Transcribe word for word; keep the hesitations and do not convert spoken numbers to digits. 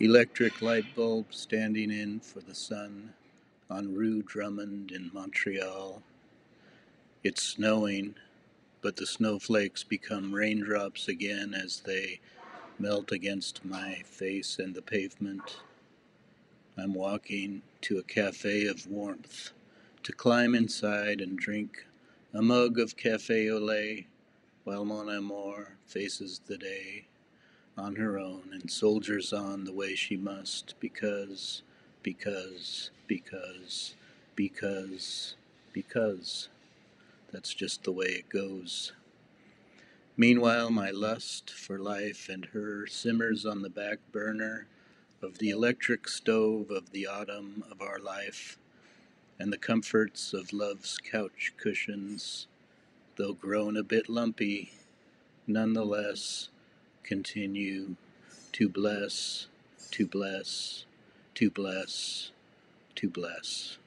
Electric light bulb standing in for the sun on Rue Drummond in Montreal. It's snowing, but the snowflakes become raindrops again as they melt against my face and the pavement. I'm walking to a cafe of warmth to climb inside and drink a mug of cafe au lait while mon amour faces the day on her own and soldiers on the way she must, because, because, because, because, because. That's just the way it goes. Meanwhile, my lust for life and her simmers on the back burner of the electric stove of the autumn of our life, and the comforts of love's couch cushions, though grown a bit lumpy, nonetheless, continue to bless, to bless, to bless, to bless.